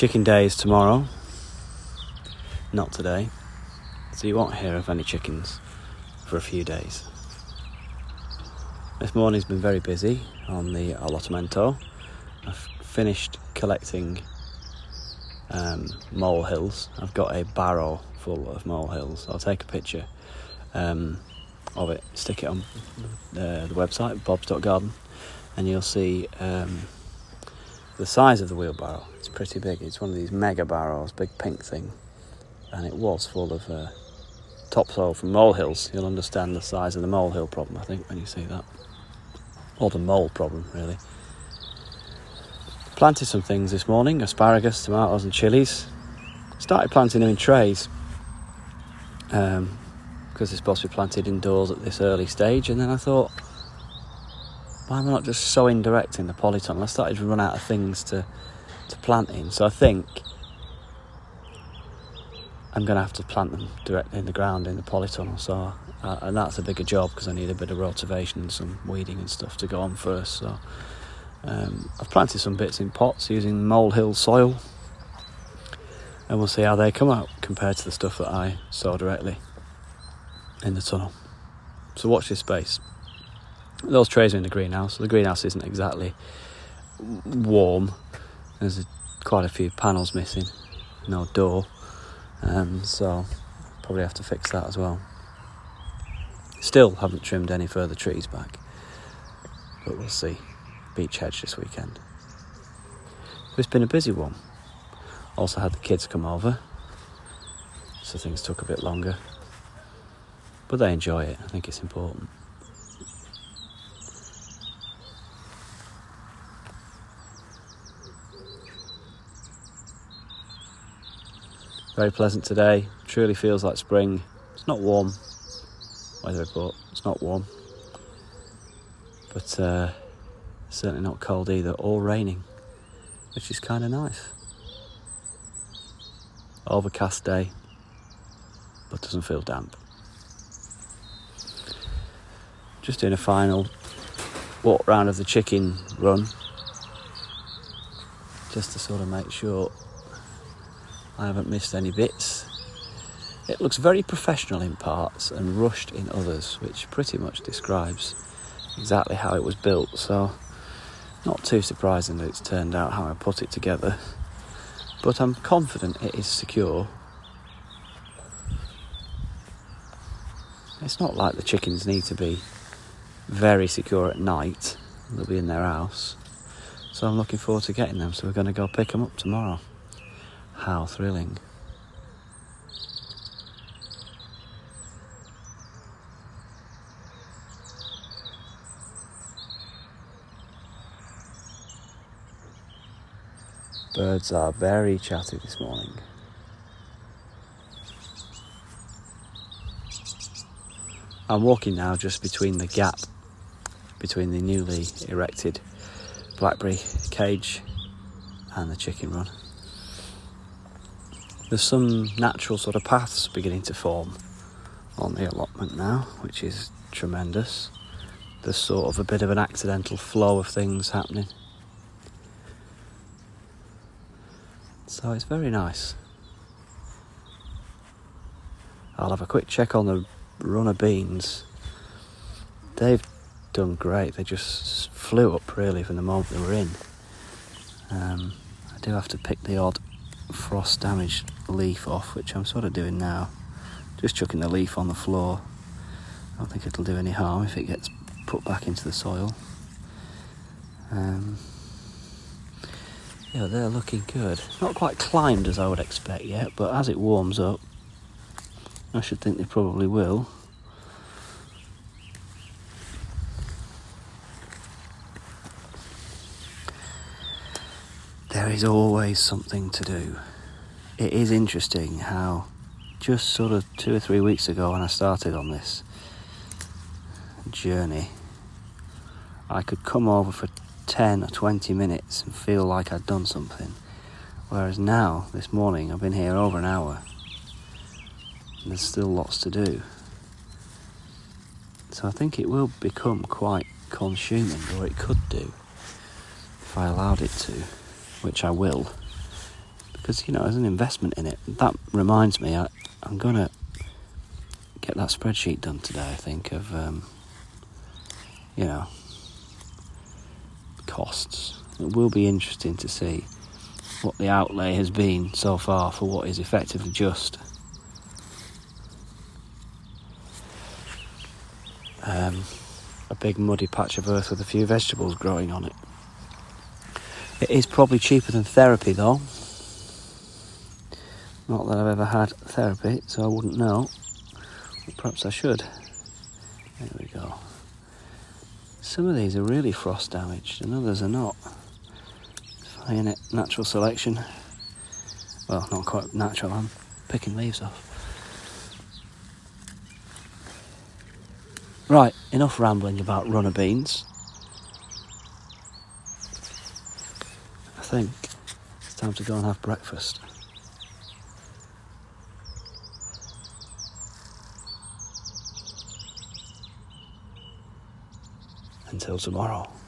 Chicken day is tomorrow, not today, so you won't hear of any chickens for a few days. This morning's been very busy on the allottamento. I've finished collecting molehills. I've got a barrow full of molehills. I'll take a picture of it, stick it on the website, bobs.garden, and you'll see the size of the wheelbarrow. It's pretty big. It's one of these mega barrows, big pink thing, and it was full of topsoil from molehills. You'll understand the size of the molehill problem, I think, when you see that, or the mole problem, really. Planted some things this morning: asparagus, tomatoes and chilies. Started planting them in trays because they're supposed to be planted indoors at this early stage, and then I thought, why am I not just sowing direct in the polytunnel? I started to run out of things to plant in, so I think I'm going to have to plant them directly in the ground in the polytunnel. So, and that's a bigger job because I need a bit of rotivation and some weeding and stuff to go on first. So I've planted some bits in pots using molehill soil, and we'll see how they come out compared to the stuff that I sow directly in the tunnel. So watch this space. Those trays are in the greenhouse. The greenhouse isn't exactly warm. There's quite a few panels missing, no door, so probably have to fix that as well. Still haven't trimmed any further trees back, but we'll see. Beach hedge this weekend. It's been a busy one. Also had the kids come over, so things took a bit longer, but they enjoy it. I think it's important. Very pleasant today, truly feels like spring. It's not warm, weather report, it's not warm, but certainly not cold either, or raining, which is kind of nice. Overcast day, but doesn't feel damp. Just doing a final walk round of the chicken run, just to sort of make sure I haven't missed any bits. It looks very professional in parts and rushed in others, which pretty much describes exactly how it was built, so not too surprising that it's turned out how I put it together, but I'm confident it is secure. It's not like the chickens need to be very secure at night. They'll be in their house, so I'm looking forward to getting them, so we're going to go pick them up tomorrow. How thrilling. Birds are very chatty this morning. I'm walking now just between the gap between the newly erected blackberry cage and the chicken run. There's some natural sort of paths beginning to form on the allotment now, which is tremendous. There's sort of a bit of an accidental flow of things happening, so it's very nice. I'll have a quick check on the runner beans. They've done great. They just flew up really from the moment they were in. I do have to pick the odd frost damaged leaf off, which I'm sort of doing now, just chucking the leaf on the floor. I don't think it'll do any harm if it gets put back into the soil. Yeah, they're looking good. Not quite climbed as I would expect yet, but as it warms up I should think they probably will. There is always something to do. It is interesting how just sort of 2 or 3 weeks ago when I started on this journey, I could come over for 10 or 20 minutes and feel like I'd done something. Whereas now, this morning, I've been here over an hour and there's still lots to do. So I think it will become quite consuming, or it could do, if I allowed it to. Which I will, because, you know, as an investment in it. That reminds me, I'm going to get that spreadsheet done today, I think, of, you know, costs. It will be interesting to see what the outlay has been so far for what is effectively just a big muddy patch of earth with a few vegetables growing on it. It is probably cheaper than therapy, though. Not that I've ever had therapy, so I wouldn't know. Or perhaps I should. There we go. Some of these are really frost damaged and others are not. Isn't it? Natural selection. Well, not quite natural, I'm picking leaves off. Right, enough rambling about runner beans. I think it's time to go and have breakfast. Until tomorrow.